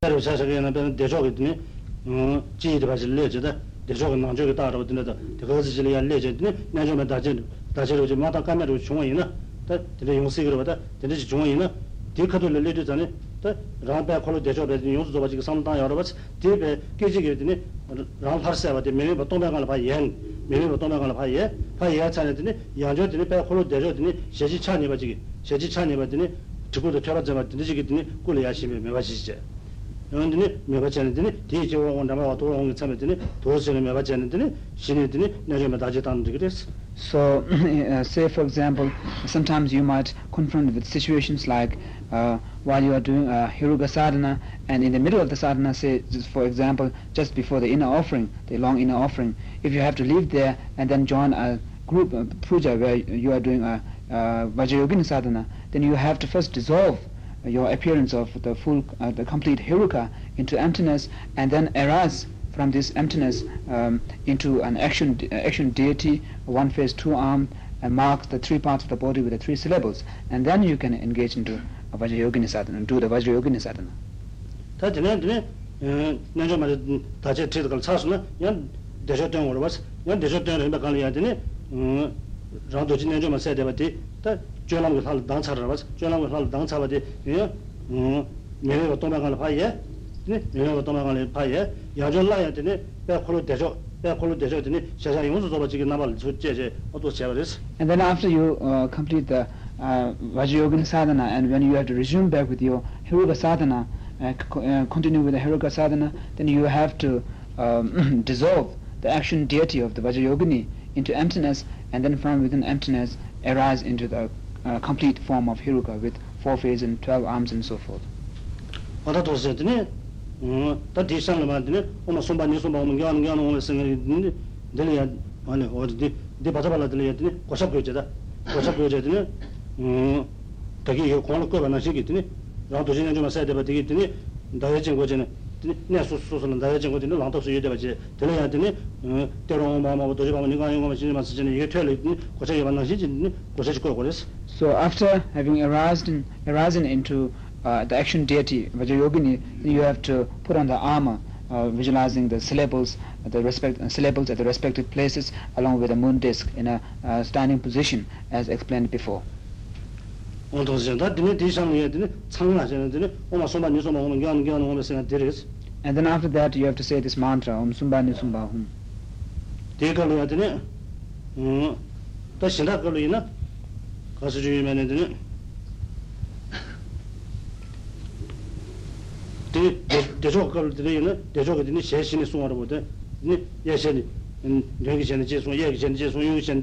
So, say for example, sometimes you might confront with situations like while you are doing Heruka sadhana, and in the middle of the sadhana, say for example, just before the inner offering, the long inner offering, if you have to leave there and then join a group puja where you are doing a Vajrayogini sadhana, then you have to first dissolve your appearance of the full, the complete Heruka into emptiness, and then arise from this emptiness into an action deity, one face, two armed, and mark the three parts of the body with the three syllables, and then you can engage into a Vajrayogini sadhana, do the Vajrayogini sadhana. And then after you complete the Vajrayogini sadhana, and when you have to resume back with your Heruka sadhana, continue with the Heruka sadhana, then you have to dissolve the action deity of the Vajrayogini into emptiness, and then from within emptiness arise into the complete form of Heruka with four faces and 12 arms and so forth. So after having arisen into the action deity Vajrayogini, you have to put on the armor, visualizing the syllables, syllables at the respective places, along with the moon disk in a standing position, as explained before. And then after that, you have to say this mantra, Om Sumba Ni Sumba Hum. So here, when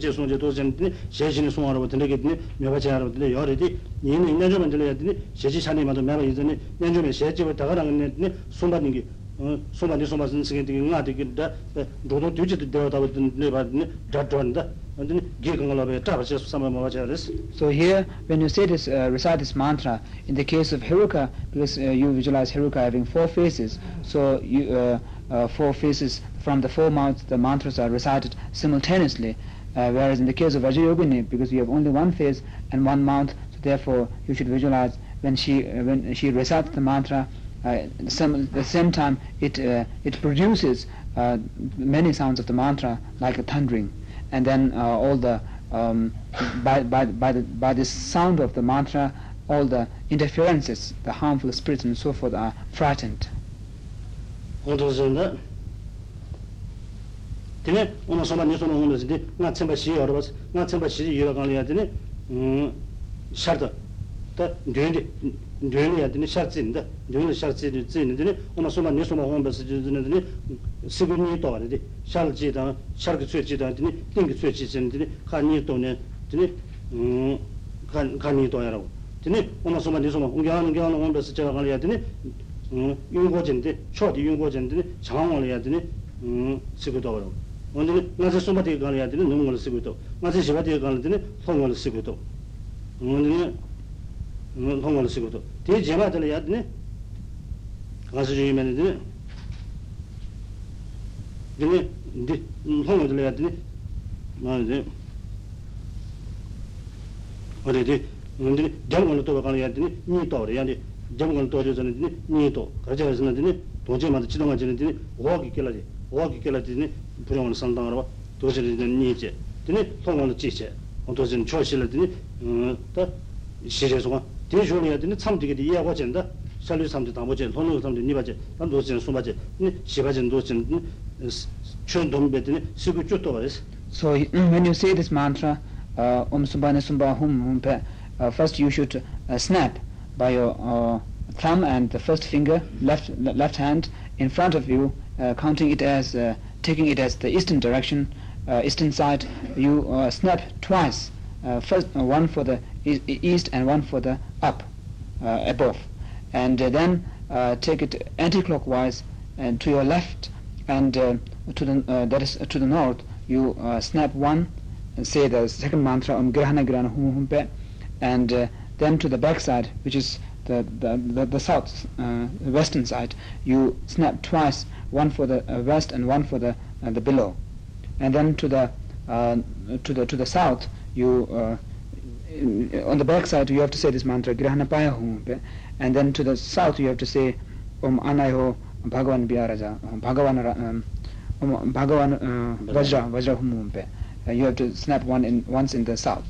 you say this, recite this mantra, in the case of Heruka, because you visualize Heruka having four faces, so you four faces from the four mouths, the mantras are recited simultaneously, whereas in the case of Vajrayogini, because you have only one face and one mouth, so therefore you should visualize when she recites the mantra, at the same time it produces many sounds of the mantra like a thundering, and then all the by the sound of the mantra, all the interferences, the harmful spirits and so forth, are frightened. 정권 도려졌는데 니도 가져가셨는데 도저마다 지동하지는데 오하기 깨라지 오하기 깨라지니 불용을 산당하러 도저리는 니제 되니 통원을 지체 도저는 조실했더니 다 시제소가 대조해야 되는 참되게 이해하고 된다 살리 삼대 담보제 돈으로 삼대 니바제 난 도저는 수바제 니 시바제 도저는 촌동배더니 시고 쫓도가스 So when you say this mantra Subhana Sumba Hum Humpe first you should snap by your thumb and the first finger, left hand, in front of you, counting it as, taking it as the eastern direction, eastern side, you snap twice, first one for the east and one for the up, above, and then take it anti-clockwise and to your left and to the that is to the north, you snap one and say the second mantra Om Grahana Grahana Hum Hum Pe, and then to the back side, which is the south, western side, you snap twice, one for the west and one for the below, and then to the south, you on the back side you have to say this mantra Grahana Paya Humpe, and then to the south you have to say Om Anayo Bhagavan Biaraja Bhagavan Vajra Hum Humpe. You have to snap once in the south,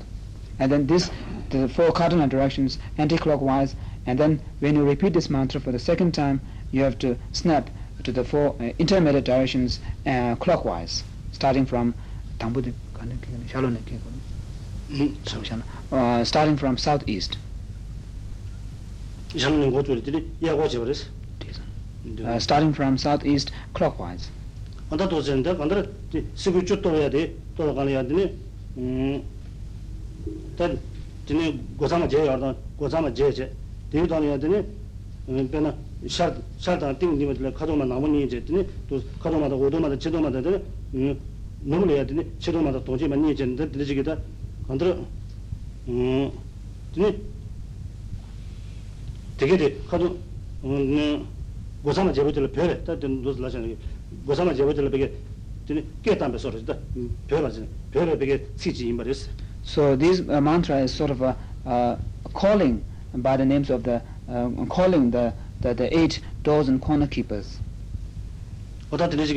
and then this. The four cardinal directions anti-clockwise, and then when you repeat this mantra for the second time, you have to snap to the four intermediate directions clockwise, starting from southeast. Starting from southeast clockwise. Tene gozama je yardan gozama jeje de doni adene bena shada ting dimadla kadoma namuni je tene to kadoma da odoma da chedoma da de nomule adene chedoma da toje mani je de dilije da andra tene tegede kadu gozama jebudla pere ta den dozla jane gozama jebudla bege tene ketan be sorojda pere bege siji imbaris So this mantra is sort of a calling by the names of the calling the eight doors and corner keepers. So this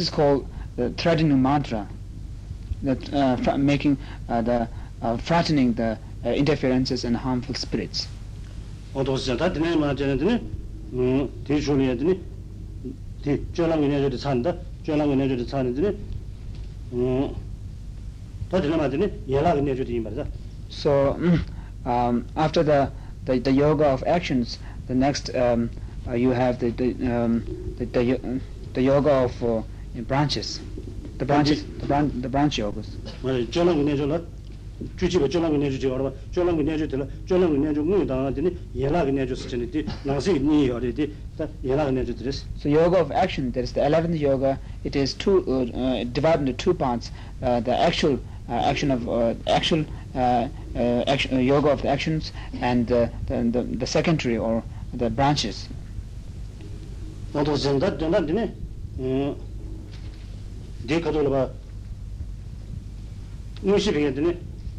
is called the threatening mantra, that making the frightening the interferences and harmful spirits. So after the yoga of actions, the next you have the yoga of branches, the branch yogas. So yoga of action, that is the 11th yoga, it is divided into two parts, the actual action of action, yoga of the actions, and the secondary or the branches. So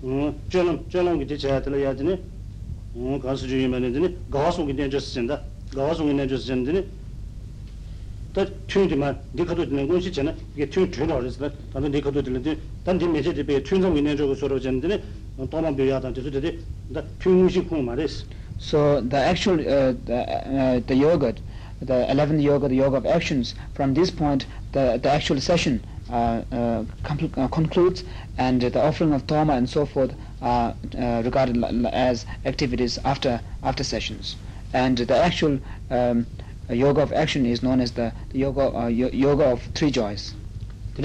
the actual the yoga, the 11th yoga, the yoga of actions, from this point the actual session concludes, and the offering of Toma and so forth are regarded as activities after sessions, and the actual yoga of action is known as the yoga yoga of three joys. So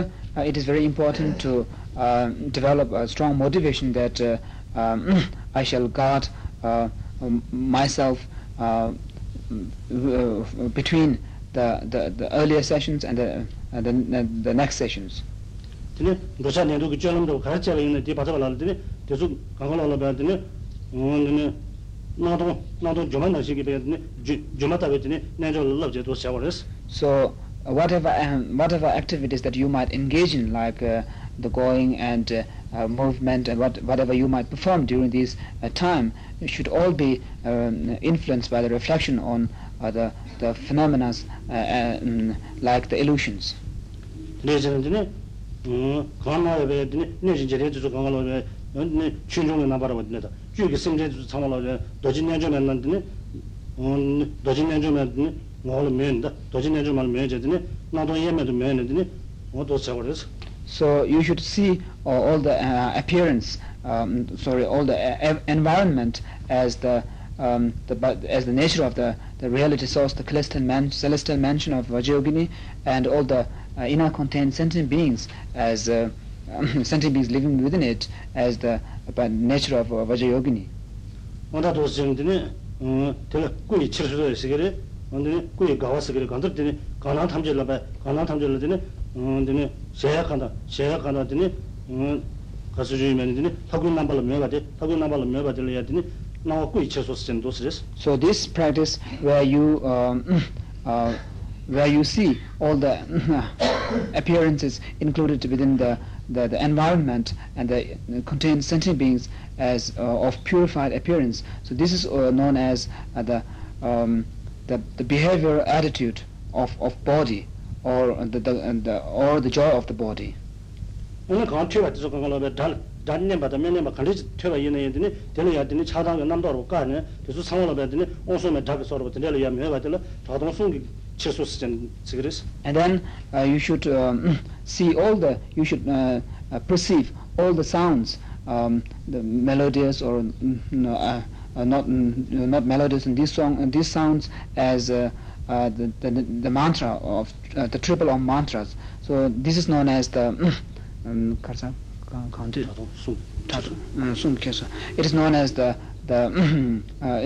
here it is very important to develop a strong motivation that I shall guard myself between the earlier sessions and the next sessions. So whatever activities that you might engage in, like the going and movement and whatever you might perform during this time, should all be influenced by the reflection on the phenomena like the illusions. So you should see all the environment as the nature of the reality source, the celestial mansion of Vajrayogini, and all the inner contained sentient beings as sentient beings living within it, as the nature of Vajrayogini. So this practice where you see all the appearances included within the environment and the contained sentient beings as of purified appearance. So this is known as the behavioral attitude of body, or the joy of the body. And then you should see all the, you should perceive all the sounds, the melodious or not melodious in this song and these sounds as the mantra of the triple of mantras. So this is known as the it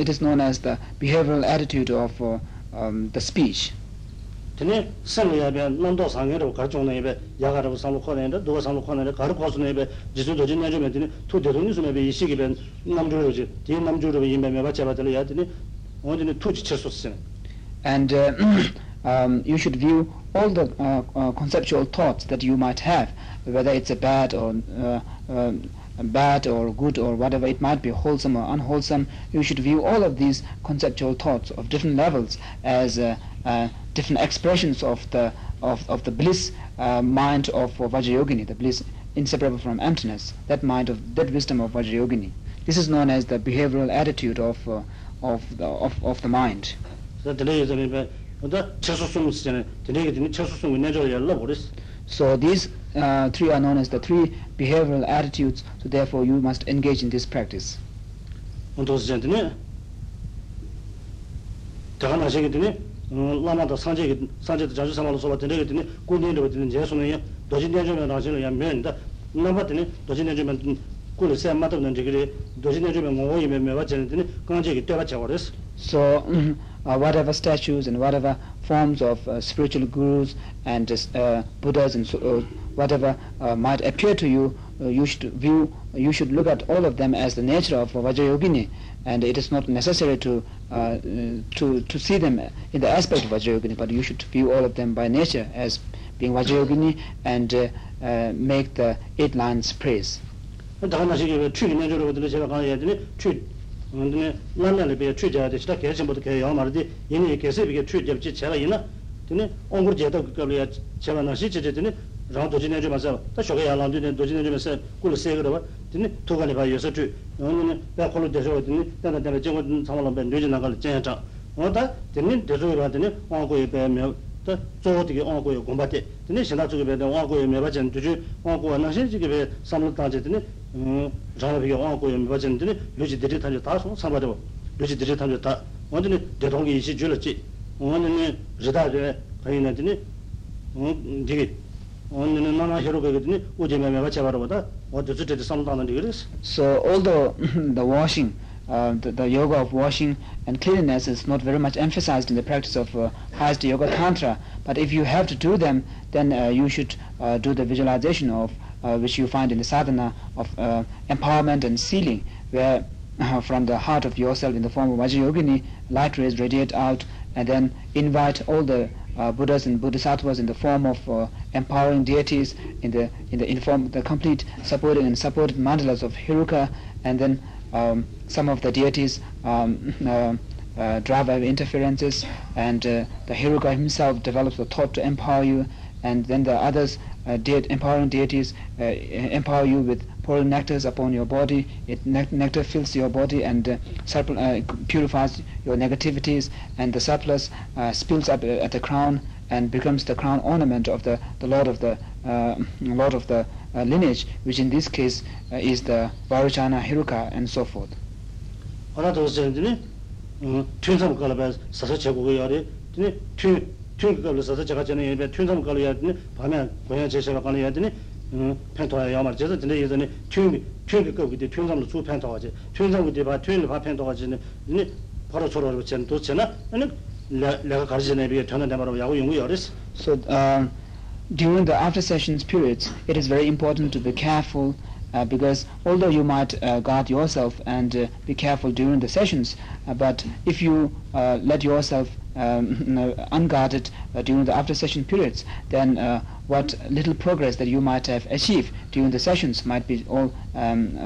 is known as the behavioral attitude of the speech. And you should view all the conceptual thoughts that you might have, whether it's a bad or good or whatever it might be, wholesome or unwholesome. You should view all of these conceptual thoughts of different levels as different expressions of the bliss mind of Vajrayogini, the bliss inseparable from emptiness, that mind of that wisdom of Vajrayogini. This is known as the behavioral attitude of the mind. So these three are known as the three behavioral attitudes. So therefore, you must engage in this practice. So whatever statues and whatever forms of spiritual gurus and Buddhas and whatever might appear to you, you should look at all of them as the nature of Vajrayogini, and it is not necessary to see them in the aspect of Vajrayogini, but you should view all of them by nature as being Vajrayogini and make the 8 lines praise. So although the washing, the yoga of washing and cleanliness is not very much emphasized in the practice of highest yoga tantra, but if you have to do them, then you should do the visualization of which you find in the sadhana of empowerment and sealing, where from the heart of yourself in the form of Vajrayogini, light rays radiate out and then invite all the Buddhas and Bodhisattvas in the form of empowering deities in the complete supporting and supported mandalas of Heruka, and then some of the deities drive away interferences, and the Heruka himself develops the thought to empower you, and then the others, empowering deities, empower you with pouring nectars upon your body. Nectar fills your body and purifies your negativities, and the surplus spills up at the crown and becomes the crown ornament of the lord of the lineage, which in this case is the Vairochana Heruka, and so forth. So during the after sessions periods, it is very important to be careful, because although you might guard yourself and be careful during the sessions, but if you let yourself unguarded during the after session periods, then what little progress that you might have achieved during the sessions might be all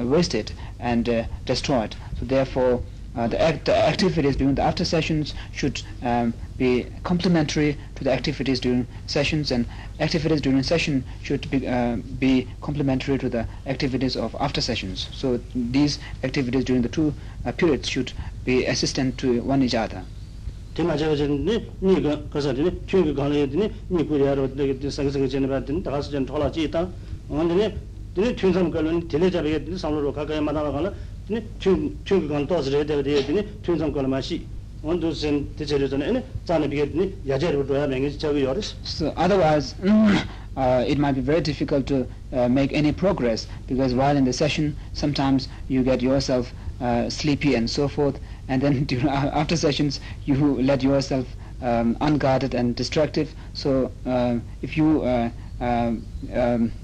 wasted and destroyed. So therefore the activities during the after sessions should be complementary to the activities during sessions, and activities during session should be complementary to the activities of after sessions. So these activities during the two periods should be assistant to one each other. So otherwise it might be very difficult to make any progress, because while in the session sometimes you get yourself sleepy and so forth, and then after sessions you let yourself unguarded and destructive. So if you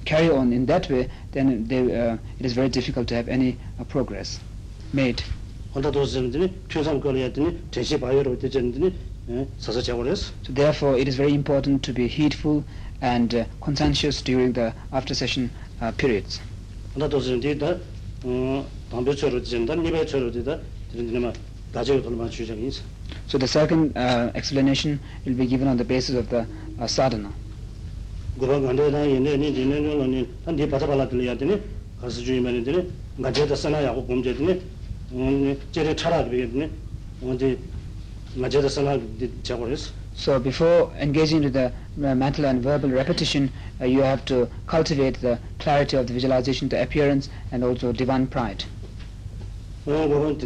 carry on in that way, then it is very difficult to have any progress made. So therefore it is very important to be heedful and conscientious during the after session periods. So the second explanation will be given on the basis of the sadhana. So before engaging in the mental and verbal repetition, you have to cultivate the clarity of the visualization, the appearance, and also divine pride. So although in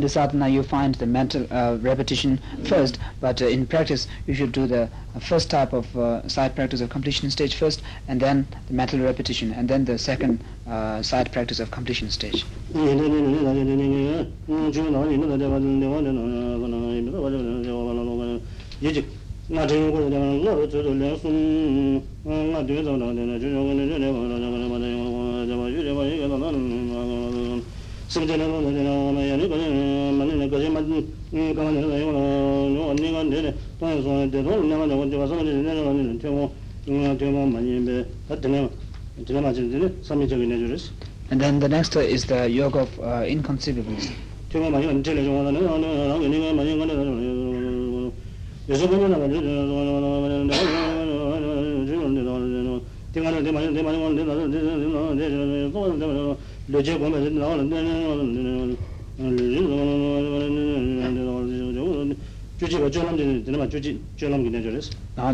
the sadhana you find the mental repetition first, but in practice you should do the first type of side practice of completion stage first, and then the mental repetition, and then the second side practice of completion stage. And then the next is the yoga of inconceivables. Now the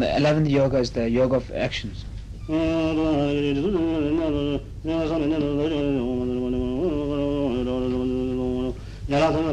11th yoga is the yoga of actions. So we have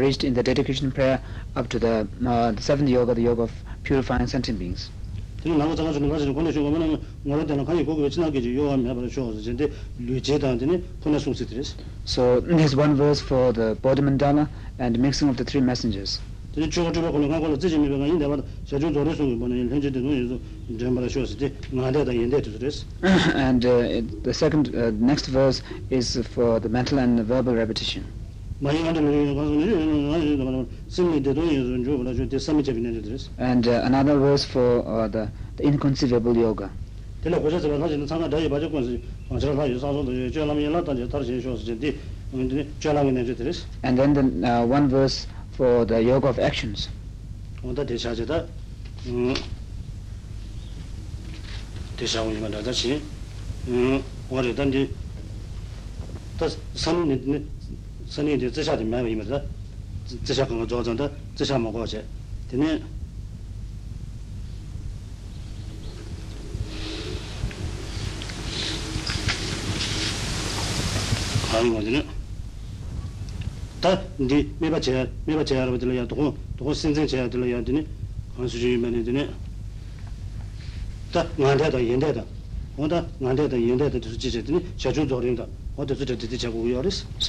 reached in the dedication prayer up to the seventh yoga, the yoga of purifying sentient beings. So there's one verse for the Bodhimandana and mixing of the three messengers. And the second, next verse is for the mental and the verbal repetition. And another verse for the inconceivable yoga. And then the, one verse for the yoga of actions. So